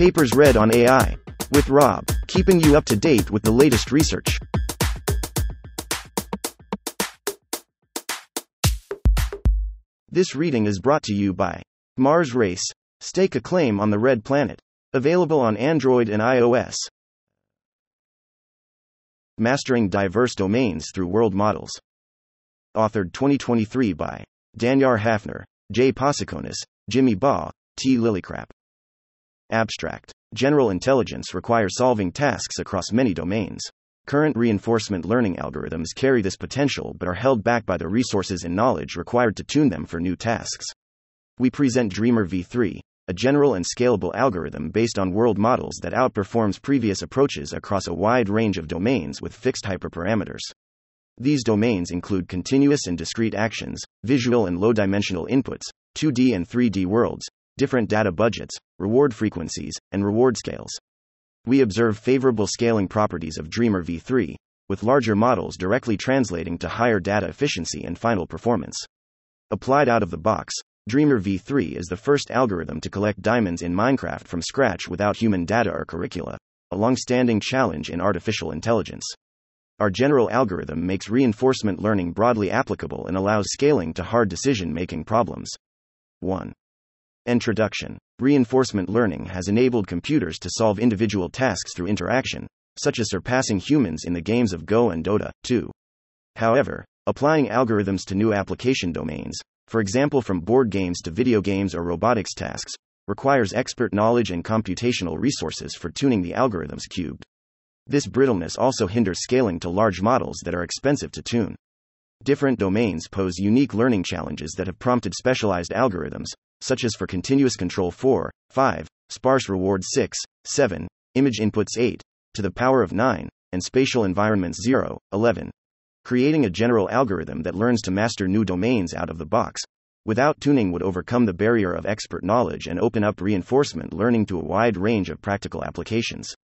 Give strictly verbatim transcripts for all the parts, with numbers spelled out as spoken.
Papers read on A I. With Rob, keeping you up to date with the latest research. This reading is brought to you by Mars Race. Stake a claim on the Red Planet. Available on Android and iOS. Mastering Diverse Domains Through World Models. Authored twenty twenty-three by Danyar Hafner, Jay Posikonis, Jimmy Ba, T. Lillicrap. Abstract. General intelligence requires solving tasks across many domains. Current reinforcement learning algorithms carry this potential but are held back by the resources and knowledge required to tune them for new tasks. We present Dreamer V three, a general and scalable algorithm based on world models that outperforms previous approaches across a wide range of domains with fixed hyperparameters. These domains include continuous and discrete actions, visual and low-dimensional inputs, two D and three D worlds, different data budgets, reward frequencies, and reward scales. We observe favorable scaling properties of Dreamer V three, with larger models directly translating to higher data efficiency and final performance. Applied out of the box, Dreamer V three is the first algorithm to collect diamonds in Minecraft from scratch without human data or curricula, a long-standing challenge in artificial intelligence. Our general algorithm makes reinforcement learning broadly applicable and allows scaling to hard decision-making problems. one. Introduction. Reinforcement learning has enabled computers to solve individual tasks through interaction, such as surpassing humans in the games of Go and Dota two. However, applying algorithms to new application domains, for example from board games to video games or robotics tasks, requires expert knowledge and computational resources for tuning the algorithms cubed. This brittleness also hinders scaling to large models that are expensive to tune. Different domains pose unique learning challenges that have prompted specialized algorithms, such as for continuous control four, five, sparse reward six, seven, image inputs eight to the power of nine, and spatial environments zero, eleven. Creating a general algorithm that learns to master new domains out of the box, without tuning, would overcome the barrier of expert knowledge and open up reinforcement learning to a wide range of practical applications.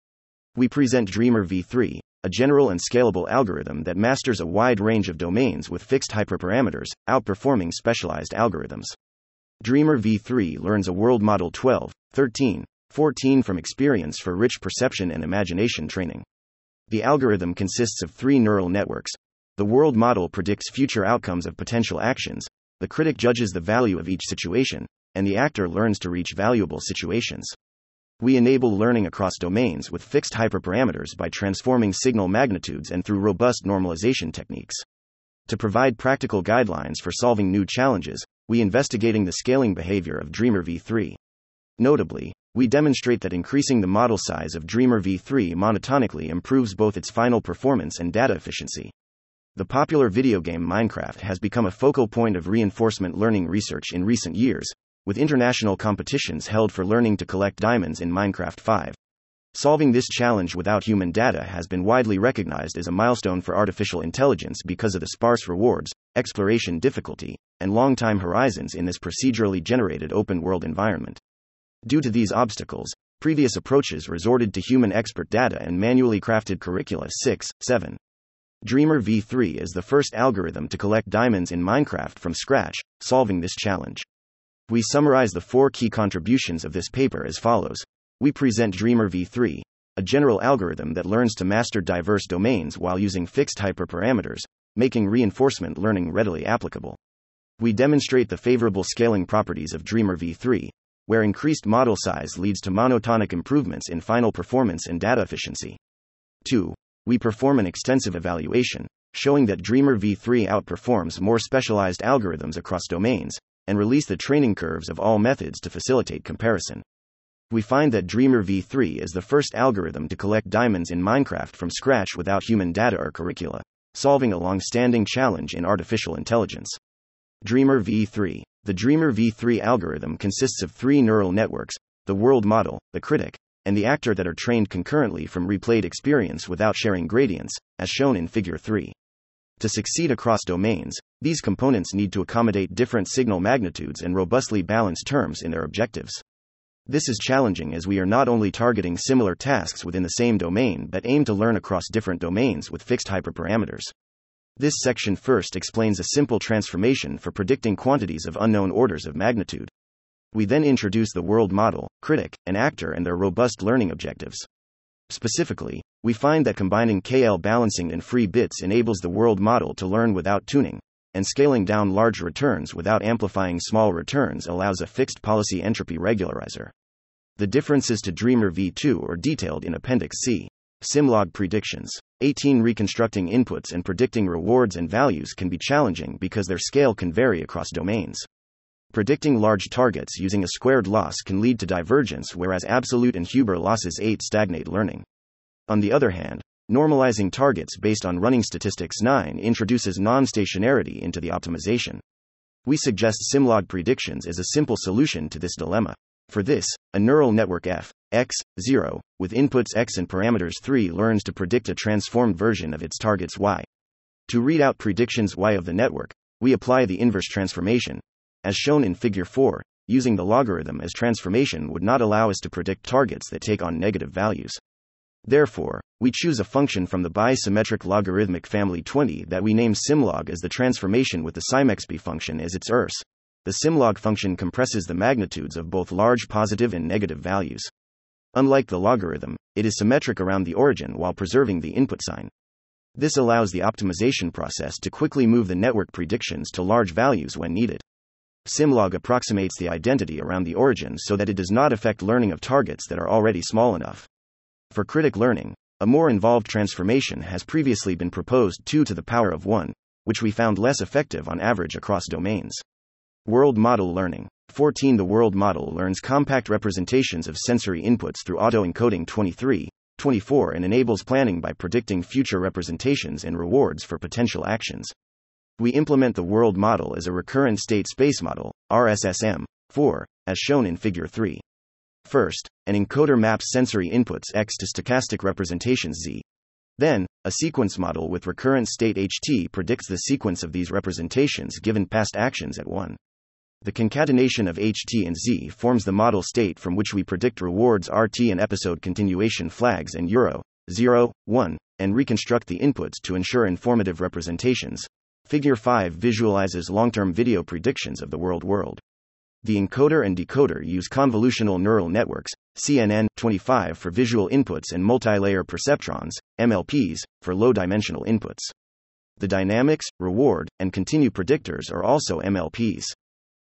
We present Dreamer V three, a general and scalable algorithm that masters a wide range of domains with fixed hyperparameters, outperforming specialized algorithms. Dreamer V three learns a world model twelve, thirteen, fourteen from experience for rich perception and imagination training. The algorithm consists of three neural networks. The world model predicts future outcomes of potential actions, the critic judges the value of each situation, and the actor learns to reach valuable situations. We enable learning across domains with fixed hyperparameters by transforming signal magnitudes and through robust normalization techniques. To provide practical guidelines for solving new challenges, we are investigating the scaling behavior of Dreamer V three. Notably, we demonstrate that increasing the model size of Dreamer V three monotonically improves both its final performance and data efficiency. The popular video game Minecraft has become a focal point of reinforcement learning research in recent years, with international competitions held for learning to collect diamonds in Minecraft five. Solving this challenge without human data has been widely recognized as a milestone for artificial intelligence because of the sparse rewards, exploration difficulty, and long time horizons in this procedurally generated open-world environment. Due to these obstacles, previous approaches resorted to human expert data and manually crafted curricula six, seven. Dreamer V three is the first algorithm to collect diamonds in Minecraft from scratch, solving this challenge. We summarize the four key contributions of this paper as follows. We present Dreamer V three, a general algorithm that learns to master diverse domains while using fixed hyperparameters, making reinforcement learning readily applicable. We demonstrate the favorable scaling properties of Dreamer V three, where increased model size leads to monotonic improvements in final performance and data efficiency. two. We perform an extensive evaluation, showing that Dreamer V three outperforms more specialized algorithms across domains, and release the training curves of all methods to facilitate comparison. We find that Dreamer V three is the first algorithm to collect diamonds in Minecraft from scratch without human data or curricula, solving a long-standing challenge in artificial intelligence. Dreamer V three. The Dreamer V three algorithm consists of three neural networks, the world model, the critic, and the actor that are trained concurrently from replayed experience without sharing gradients, as shown in Figure three. To succeed across domains, these components need to accommodate different signal magnitudes and robustly balance terms in their objectives. This is challenging as we are not only targeting similar tasks within the same domain but aim to learn across different domains with fixed hyperparameters. This section first explains a simple transformation for predicting quantities of unknown orders of magnitude. We then introduce the world model, critic, and actor and their robust learning objectives. Specifically, we find that combining K L balancing and free bits enables the world model to learn without tuning, and scaling down large returns without amplifying small returns allows a fixed policy entropy regularizer. The differences to Dreamer V two are detailed in Appendix C. Symlog predictions. eighteen Reconstructing inputs and predicting rewards and values can be challenging because their scale can vary across domains. Predicting large targets using a squared loss can lead to divergence, whereas absolute and Huber losses eight stagnate learning. On the other hand, normalizing targets based on running statistics nine introduces non-stationarity into the optimization. We suggest symlog predictions as a simple solution to this dilemma. For this, a neural network f, x, zero, with inputs x and parameters three learns to predict a transformed version of its targets y. To read out predictions y of the network, we apply the inverse transformation, as shown in Figure four, using the logarithm as transformation would not allow us to predict targets that take on negative values. Therefore, we choose a function from the bisymmetric logarithmic family twenty that we name symlog as the transformation with the symexp function as its ers. The symlog function compresses the magnitudes of both large positive and negative values. Unlike the logarithm, it is symmetric around the origin while preserving the input sign. This allows the optimization process to quickly move the network predictions to large values when needed. Symlog approximates the identity around the origin so that it does not affect learning of targets that are already small enough. For critic learning, a more involved transformation has previously been proposed, two to the power of one, which we found less effective on average across domains. World model learning. fourteen The world model learns compact representations of sensory inputs through auto-encoding twenty-three, twenty-four and enables planning by predicting future representations and rewards for potential actions. We implement the world model as a recurrent state space model, R S S M, four, as shown in Figure three. First, an encoder maps sensory inputs X to stochastic representations Z. Then, a sequence model with recurrent state H T predicts the sequence of these representations given past actions at one. The concatenation of H T and Z forms the model state from which we predict rewards R T and episode continuation flags and euro, zero, one, and reconstruct the inputs to ensure informative representations. Figure five visualizes long-term video predictions of the world world. The encoder and decoder use convolutional neural networks, C N N, twenty-five for visual inputs and multilayer perceptrons, M L Ps, for low-dimensional inputs. The dynamics, reward, and continue predictors are also M L Ps.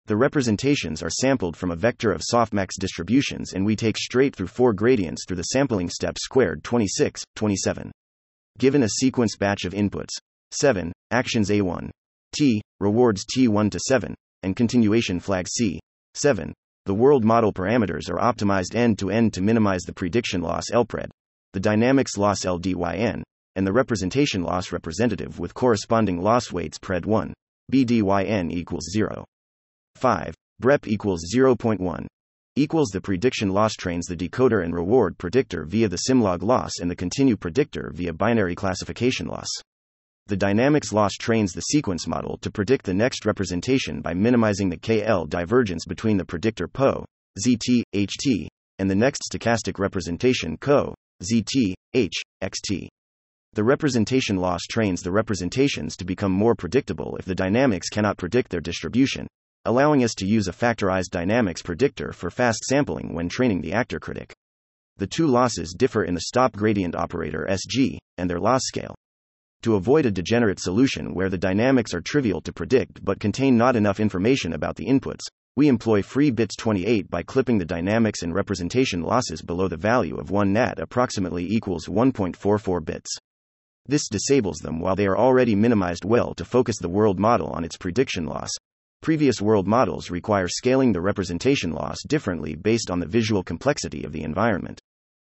The representations are sampled from a vector of softmax distributions and we take straight through four gradients through the sampling step squared twenty-six, twenty-seven. Given a sequence batch of inputs, seven, actions A one, T, rewards T one to seven, and continuation flag C, seven, the world model parameters are optimized end-to-end to minimize the prediction loss L P R E D, the dynamics loss L D Y N, and the representation loss representative with corresponding loss weights P R E D one, B D Y N equals zero. five. B R E P equals zero point one. Equals the prediction loss trains the decoder and reward predictor via the symlog loss and the continue predictor via binary classification loss. The dynamics loss trains the sequence model to predict the next representation by minimizing the K L divergence between the predictor P O, Z T, H T, and the next stochastic representation C O, Z T, H, X T. The representation loss trains the representations to become more predictable if the dynamics cannot predict their distribution, allowing us to use a factorized dynamics predictor for fast sampling when training the actor critic. The two losses differ in the stop gradient operator S G, and their loss scale. To avoid a degenerate solution where the dynamics are trivial to predict but contain not enough information about the inputs, we employ free bits twenty-eight by clipping the dynamics and representation losses below the value of one nat approximately equals one point four four bits. This disables them while they are already minimized well to focus the world model on its prediction loss. Previous world models require scaling the representation loss differently based on the visual complexity of the environment.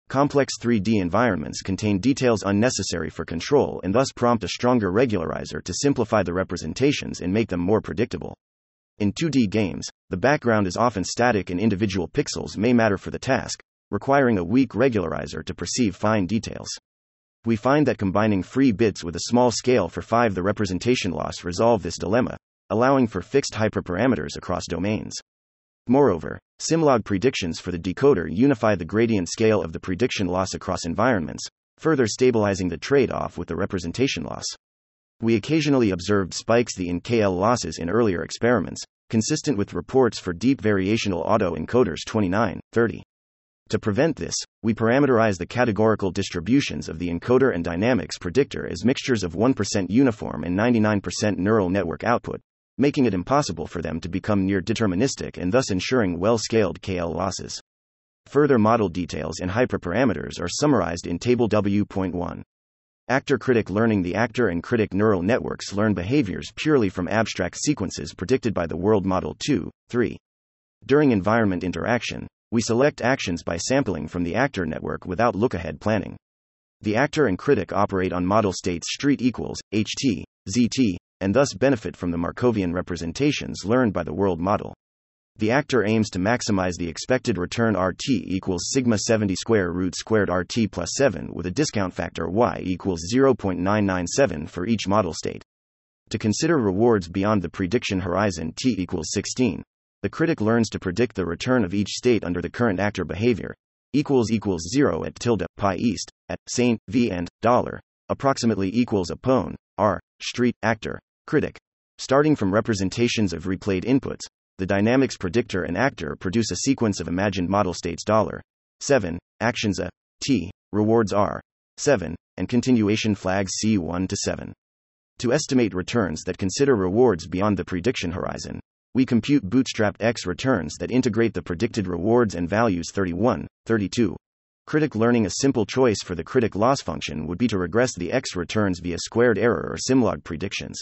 Complex three D environments contain details unnecessary for control and thus prompt a stronger regularizer to simplify the representations and make them more predictable. In two D games, the background is often static and individual pixels may matter for the task, requiring a weak regularizer to perceive fine details. We find that combining free bits with a small scale for five the representation loss resolve this dilemma, allowing for fixed hyperparameters across domains. Moreover, symlog predictions for the decoder unify the gradient scale of the prediction loss across environments, further stabilizing the trade-off with the representation loss. We occasionally observed spikes in K L losses in earlier experiments, consistent with reports for deep variational autoencoders twenty-nine, thirty. To prevent this, we parameterize the categorical distributions of the encoder and dynamics predictor as mixtures of one percent uniform and ninety-nine percent neural network output, making it impossible for them to become near deterministic and thus ensuring well-scaled K L losses. Further model details and hyperparameters are summarized in Table W one. Actor-critic learning: the actor and critic neural networks learn behaviors purely from abstract sequences predicted by the World Model two, three. During environment interaction, we select actions by sampling from the actor network without look-ahead planning. The actor and critic operate on model states street equals, ht, zt, and thus benefit from the Markovian representations learned by the world model. The actor aims to maximize the expected return rt equals sigma seventy square root squared rt plus seven with a discount factor y equals zero point nine nine seven for each model state. To consider rewards beyond the prediction horizon t equals sixteen. The critic learns to predict the return of each state under the current actor behavior, equals equals zero at tilde, pi east, at, sane, v and, dollar, approximately equals upon, r, street, actor, critic. Starting from representations of replayed inputs, the dynamics predictor and actor produce a sequence of imagined model states dollar, seven, actions a, t, rewards r, seven, and continuation flags c one to seven. To estimate returns that consider rewards beyond the prediction horizon, we compute Bootstrap X returns that integrate the predicted rewards and values thirty-one, thirty-two. Critic learning: a simple choice for the critic loss function would be to regress the X returns via squared error or symlog predictions.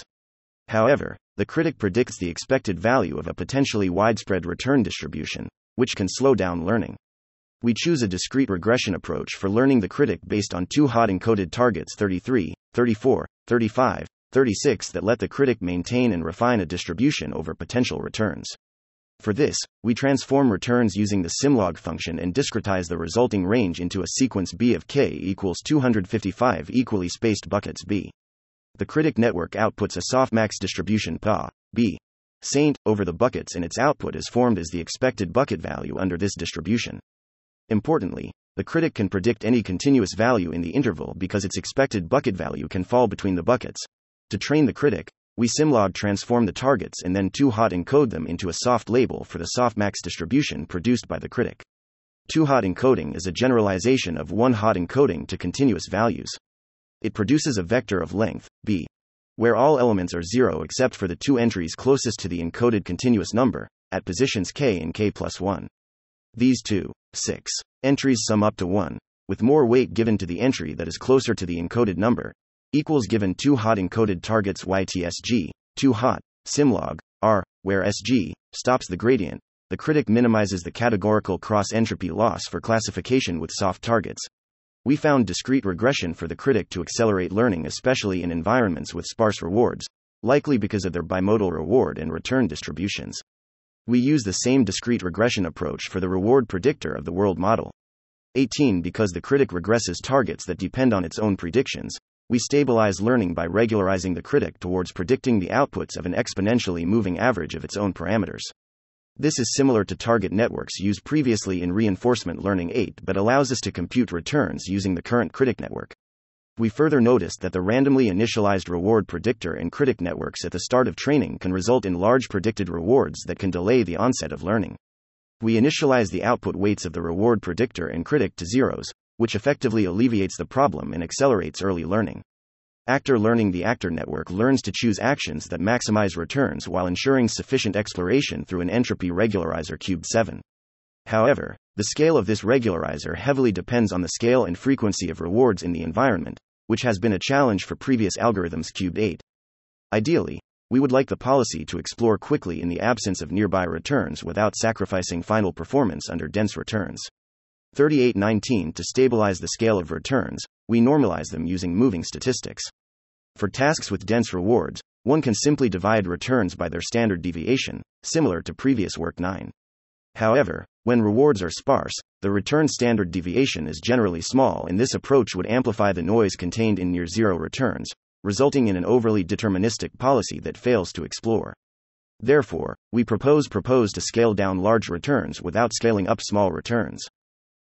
However, the critic predicts the expected value of a potentially widespread return distribution, which can slow down learning. We choose a discrete regression approach for learning the critic based on two hot encoded targets thirty-three, thirty-four, thirty-five, thirty-six that let the critic maintain and refine a distribution over potential returns. For this, we transform returns using the symlog function and discretize the resulting range into a sequence B of k equals two hundred fifty-five equally spaced buckets B. The critic network outputs a softmax distribution P A, B, Saint, over the buckets, and its output is formed as the expected bucket value under this distribution. Importantly, the critic can predict any continuous value in the interval because its expected bucket value can fall between the buckets. To train the critic, we symlog transform the targets and then two-hot encode them into a soft label for the softmax distribution produced by the critic. Two-hot encoding is a generalization of one-hot encoding to continuous values. It produces a vector of length, b, where all elements are zero except for the two entries closest to the encoded continuous number, at positions k and k plus one. These two, six, entries sum up to one, with more weight given to the entry that is closer to the encoded number, equals given two hot encoded targets Y T S G, two hot, symlog, R, where S G, stops the gradient. The critic minimizes the categorical cross-entropy loss for classification with soft targets. We found discrete regression for the critic to accelerate learning, especially in environments with sparse rewards, likely because of their bimodal reward and return distributions. We use the same discrete regression approach for the reward predictor of the world model. eighteen Because the critic regresses targets that depend on its own predictions, we stabilize learning by regularizing the critic towards predicting the outputs of an exponentially moving average of its own parameters. This is similar to target networks used previously in reinforcement learning eight, but allows us to compute returns using the current critic network. We further noticed that the randomly initialized reward predictor and critic networks at the start of training can result in large predicted rewards that can delay the onset of learning. We initialize the output weights of the reward predictor and critic to zeros, which effectively alleviates the problem and accelerates early learning. Actor learning: the actor network learns to choose actions that maximize returns while ensuring sufficient exploration through an entropy regularizer cubed seven. However, the scale of this regularizer heavily depends on the scale and frequency of rewards in the environment, which has been a challenge for previous algorithms cubed eight. Ideally, we would like the policy to explore quickly in the absence of nearby returns without sacrificing final performance under dense returns. thirty-eight nineteen To stabilize the scale of returns, we normalize them using moving statistics. For tasks with dense rewards, one can simply divide returns by their standard deviation, similar to previous work nine. However, when rewards are sparse, the return standard deviation is generally small, and this approach would amplify the noise contained in near-zero returns, resulting in an overly deterministic policy that fails to explore. Therefore, we propose propose to scale down large returns without scaling up small returns.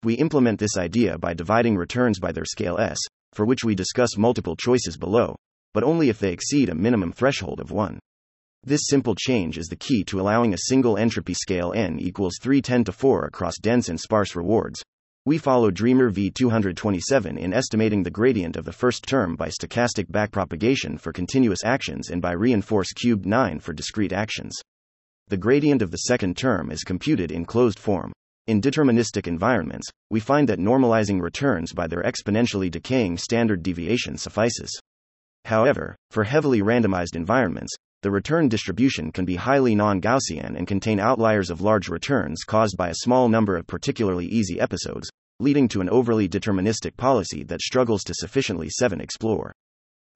We implement this idea by dividing returns by their scale S, for which we discuss multiple choices below, but only if they exceed a minimum threshold of one. This simple change is the key to allowing a single entropy scale n equals three ten to four across dense and sparse rewards. We follow Dreamer V two twenty-seven in estimating the gradient of the first term by stochastic backpropagation for continuous actions and by reinforce cubed nine for discrete actions. The gradient of the second term is computed in closed form. In deterministic environments, we find that normalizing returns by their exponentially decaying standard deviation suffices. However, for heavily randomized environments, the return distribution can be highly non-Gaussian and contain outliers of large returns caused by a small number of particularly easy episodes, leading to an overly deterministic policy that struggles to sufficiently seven explore.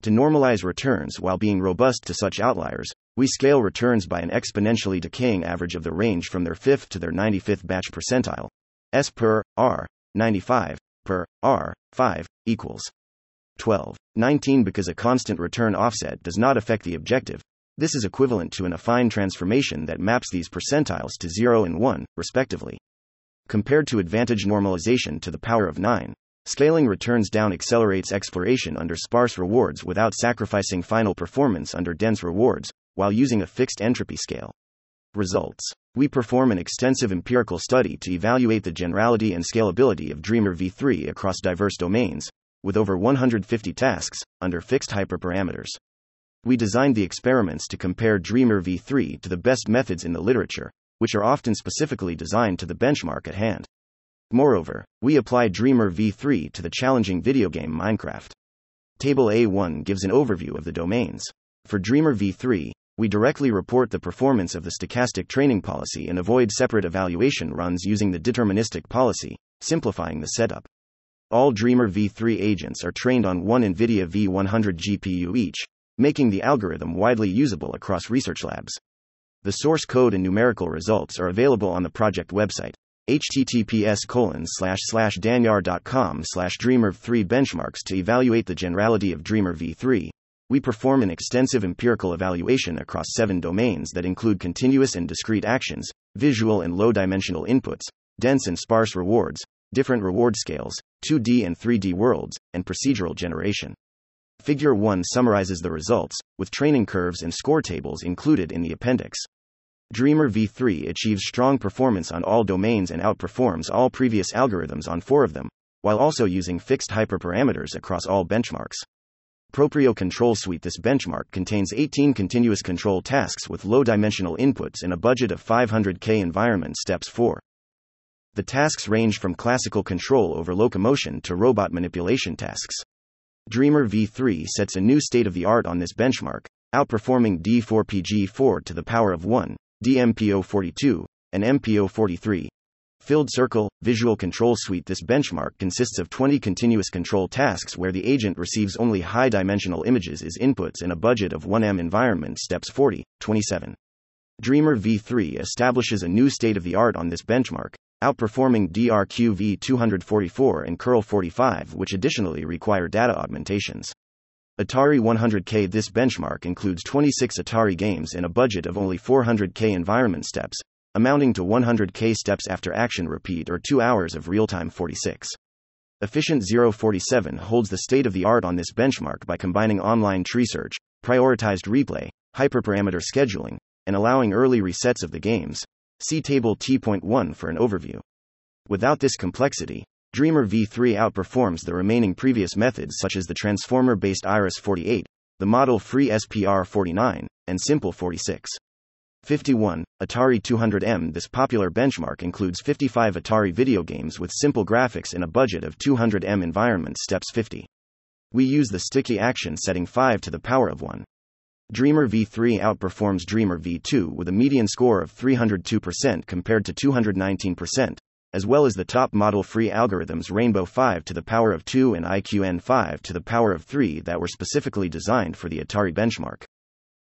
To normalize returns while being robust to such outliers, we scale returns by an exponentially decaying average of the range from their fifth to their ninety-fifth batch percentile. S P R, ninety-five, per, R, five, equals twelve, nineteen because a constant return offset does not affect the objective. This is equivalent to an affine transformation that maps these percentiles to zero and one, respectively. Compared to advantage normalization to the power of nine, scaling returns down accelerates exploration under sparse rewards without sacrificing final performance under dense rewards, while using a fixed entropy scale. Results. We perform an extensive empirical study to evaluate the generality and scalability of Dreamer V three across diverse domains, with over one hundred fifty tasks, under fixed hyperparameters. We designed the experiments to compare Dreamer V three to the best methods in the literature, which are often specifically designed to the benchmark at hand. Moreover, we apply Dreamer V three to the challenging video game Minecraft. Table A one gives an overview of the domains. For Dreamer V three, we directly report the performance of the stochastic training policy and avoid separate evaluation runs using the deterministic policy, simplifying the setup. All Dreamer V three agents are trained on one NVIDIA V one hundred G P U each, making the algorithm widely usable across research labs. The source code and numerical results are available on the project website, h t t p s colon slash slash danyar dot com slash dreamer v three benchmarks. To evaluate the generality of Dreamer V three, we perform an extensive empirical evaluation across seven domains that include continuous and discrete actions, visual and low-dimensional inputs, dense and sparse rewards, different reward scales, two D and three D worlds, and procedural generation. Figure one summarizes the results, with training curves and score tables included in the appendix. Dreamer V three achieves strong performance on all domains and outperforms all previous algorithms on four of them, while also using fixed hyperparameters across all benchmarks. Proprio Control Suite. This benchmark contains eighteen continuous control tasks with low-dimensional inputs and a budget of five hundred K. Environment steps four. The tasks range from classical control over locomotion to robot manipulation tasks. Dreamer V three sets a new state of the art on this benchmark, outperforming D four P G four to the power of one, D M P O forty-two, and M P O forty-three. Filled Circle, Visual Control Suite. This benchmark consists of twenty continuous control tasks where the agent receives only high-dimensional images as inputs and a budget of one M. Environment steps forty, twenty-seven. Dreamer V three establishes a new state of the art on this benchmark, outperforming D R Q V two forty-four and Curl forty-five, which additionally require data augmentations. Atari one hundred K. This benchmark includes twenty-six Atari games and a budget of only four hundred K environment steps, amounting to one hundred K steps after action repeat or two hours of real-time. forty-six. Efficient zero forty-seven holds the state of the art on this benchmark by combining online tree search, prioritized replay, hyperparameter scheduling, and allowing early resets of the games. See Table T one for an overview. Without this complexity, Dreamer V three outperforms the remaining previous methods such as the transformer-based Iris forty-eight, the model-free S P R forty-nine, and Simple forty-six. fifty-one. Atari two hundred M. This popular benchmark includes fifty-five Atari video games with simple graphics and a budget of two hundred M. Environment steps fifty. We use the sticky action setting five to the power of one. Dreamer V three outperforms Dreamer V two with a median score of three hundred two percent compared to two hundred nineteen percent, as well as the top model-free algorithms Rainbow five to the power of two and I Q N five to the power of three that were specifically designed for the Atari benchmark.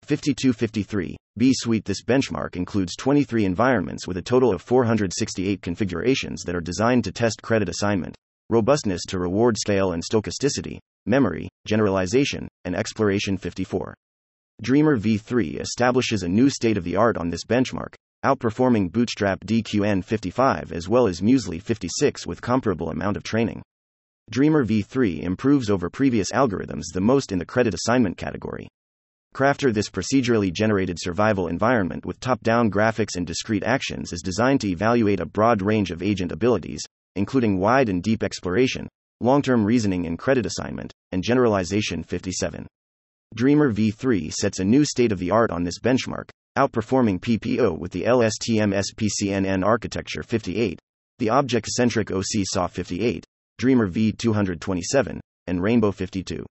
fifty-two fifty-three. B-Suite. This benchmark includes twenty-three environments with a total of four hundred sixty-eight configurations that are designed to test credit assignment, robustness to reward scale and stochasticity, memory, generalization, and exploration. fifty-four. Dreamer V three establishes a new state of the art on this benchmark, outperforming Bootstrap D Q N fifty-five as well as Muesli fifty-six with comparable amount of training. Dreamer V three improves over previous algorithms the most in the credit assignment category. Crafter. This procedurally generated survival environment with top-down graphics and discrete actions is designed to evaluate a broad range of agent abilities, including wide and deep exploration, long-term reasoning and credit assignment, and generalization. fifty-seven. Dreamer V three sets a new state-of-the-art on this benchmark, outperforming P P O with the L S T M S P C N N architecture. fifty-eight, the object-centric O C S A W. fifty-eight, Dreamer V two twenty-seven, and Rainbow fifty-two.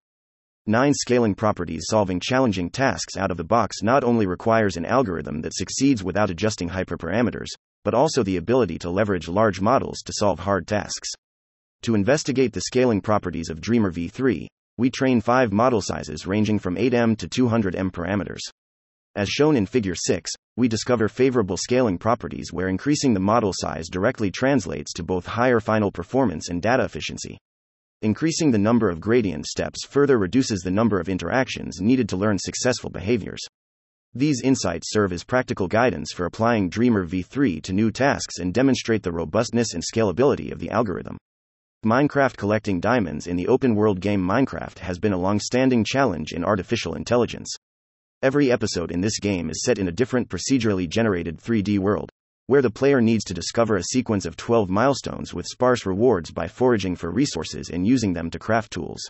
nine. Scaling properties. Solving challenging tasks out of the box not only requires an algorithm that succeeds without adjusting hyperparameters, but also the ability to leverage large models to solve hard tasks. To investigate the scaling properties of Dreamer V three, we train five model sizes ranging from eight M to two hundred M parameters. As shown in Figure six, we discover favorable scaling properties where increasing the model size directly translates to both higher final performance and data efficiency. Increasing the number of gradient steps further reduces the number of interactions needed to learn successful behaviors. These insights serve as practical guidance for applying Dreamer V three to new tasks and demonstrate the robustness and scalability of the algorithm. Minecraft. Collecting diamonds in the open-world game Minecraft has been a long-standing challenge in artificial intelligence. Every episode in this game is set in a different procedurally generated three D world, where the player needs to discover a sequence of twelve milestones with sparse rewards by foraging for resources and using them to craft tools.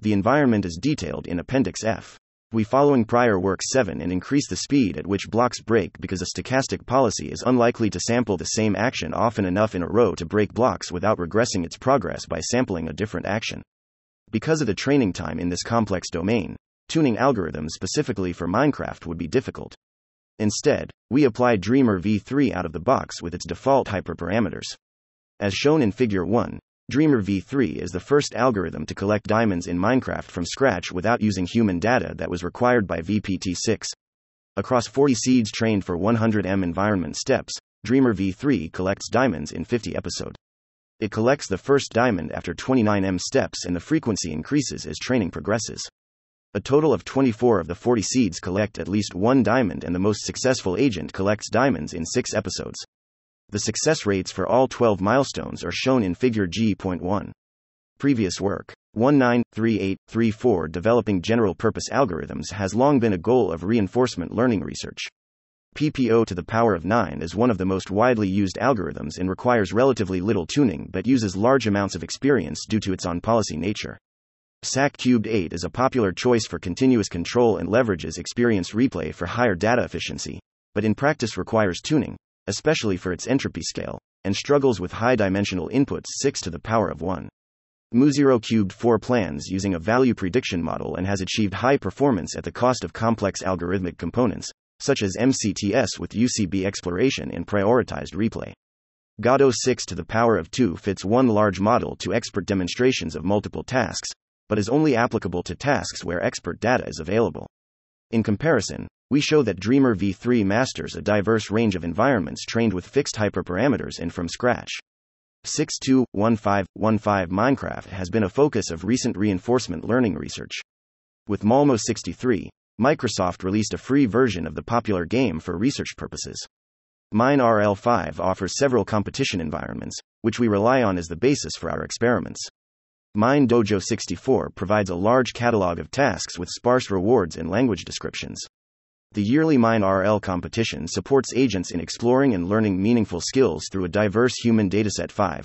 The environment is detailed in Appendix F. We following prior work seven and increase the speed at which blocks break because a stochastic policy is unlikely to sample the same action often enough in a row to break blocks without regressing its progress by sampling a different action. Because of the training time in this complex domain, tuning algorithms specifically for Minecraft would be difficult. Instead, we apply Dreamer V three out of the box with its default hyperparameters. As shown in Figure one, Dreamer V three is the first algorithm to collect diamonds in Minecraft from scratch without using human data that was required by V P T six. Across forty seeds trained for one hundred M environment steps, Dreamer V three collects diamonds in fifty episodes. It collects the first diamond after twenty-nine M steps, and the frequency increases as training progresses. A total of twenty-four of the forty seeds collect at least one diamond, and the most successful agent collects diamonds in six episodes. The success rates for all twelve milestones are shown in Figure G.one. Previous work nineteen thirty-eight thirty-four developing general-purpose algorithms has long been a goal of reinforcement learning research. P P O to the power of nine is one of the most widely used algorithms and requires relatively little tuning but uses large amounts of experience due to its on-policy nature. S A C cubed eight is a popular choice for continuous control and leverages experience replay for higher data efficiency, but in practice requires tuning, especially for its entropy scale, and struggles with high-dimensional inputs. six to the power of one. Muesli cubed four plans using a value prediction model and has achieved high performance at the cost of complex algorithmic components, such as M C T S with U C B exploration and prioritized replay. G O six to the power of two fits one large model to expert demonstrations of multiple tasks, but is only applicable to tasks where expert data is available. In comparison, we show that Dreamer V three masters a diverse range of environments trained with fixed hyperparameters and from scratch. six point two point fifteen point fifteen Minecraft has been a focus of recent reinforcement learning research. With Malmo sixty-three, Microsoft released a free version of the popular game for research purposes. MineRL five offers several competition environments, which we rely on as the basis for our experiments. Mine Dojo sixty-four provides a large catalog of tasks with sparse rewards and language descriptions. The yearly MineRL competition supports agents in exploring and learning meaningful skills through a diverse human dataset. five.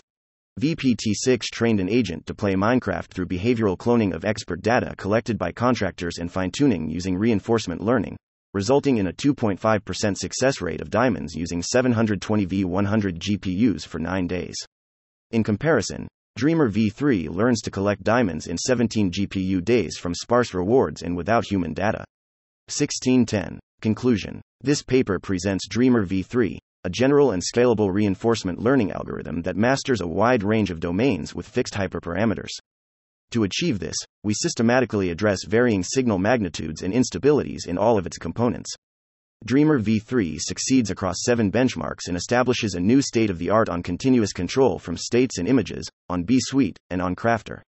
V P T six trained an agent to play Minecraft through behavioral cloning of expert data collected by contractors and fine-tuning using reinforcement learning, resulting in a two point five percent success rate of diamonds using seven hundred twenty V one hundred G P Us for nine days. In comparison, Dreamer V three learns to collect diamonds in seventeen G P U days from sparse rewards and without human data. sixteen ten. Conclusion. This paper presents Dreamer V three, a general and scalable reinforcement learning algorithm that masters a wide range of domains with fixed hyperparameters. To achieve this, we systematically address varying signal magnitudes and instabilities in all of its components. Dreamer V three succeeds across seven benchmarks and establishes a new state-of-the-art on continuous control from states and images, on B-Suite, and on Crafter.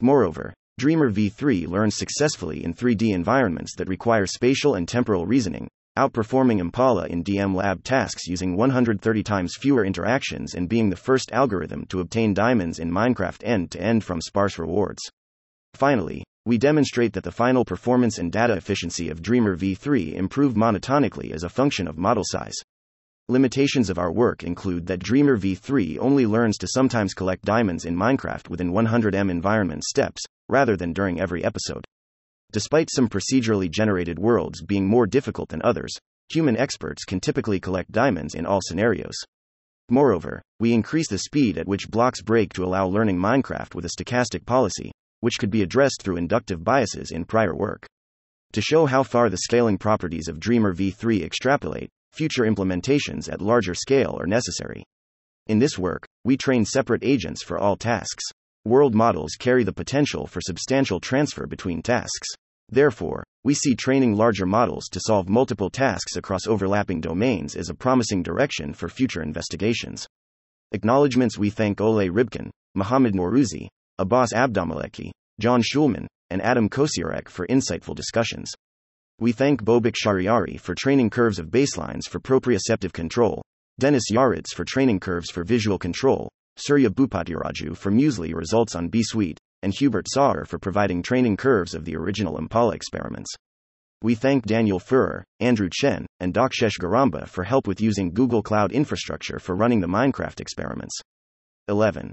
Moreover, Dreamer V three learns successfully in three D environments that require spatial and temporal reasoning, outperforming Impala in D M Lab tasks using one hundred thirty times fewer interactions and being the first algorithm to obtain diamonds in Minecraft end-to-end from sparse rewards. Finally, we demonstrate that the final performance and data efficiency of Dreamer V three improve monotonically as a function of model size. Limitations of our work include that Dreamer V three only learns to sometimes collect diamonds in Minecraft within one hundred million environment steps, rather than during every episode. Despite some procedurally generated worlds being more difficult than others, human experts can typically collect diamonds in all scenarios. Moreover, we increase the speed at which blocks break to allow learning Minecraft with a stochastic policy, which could be addressed through inductive biases in prior work. To show how far the scaling properties of Dreamer V three extrapolate, future implementations at larger scale are necessary. In this work, we train separate agents for all tasks. World models carry the potential for substantial transfer between tasks. Therefore, we see training larger models to solve multiple tasks across overlapping domains as a promising direction for future investigations. Acknowledgements: we thank Ole Ribkin, Mohamed Nourouzi, Abbas Abdomaleki, John Schulman, and Adam Kosiarek for insightful discussions. We thank Bobak Shariari for training curves of baselines for proprioceptive control, Dennis Yaritz for training curves for visual control, Surya Bhupatiraju for Muesli results on B-Suite, and Hubert Sauer for providing training curves of the original Impala experiments. We thank Daniel Furrer, Andrew Chen, and Dakshesh Garamba for help with using Google Cloud infrastructure for running the Minecraft experiments. eleven.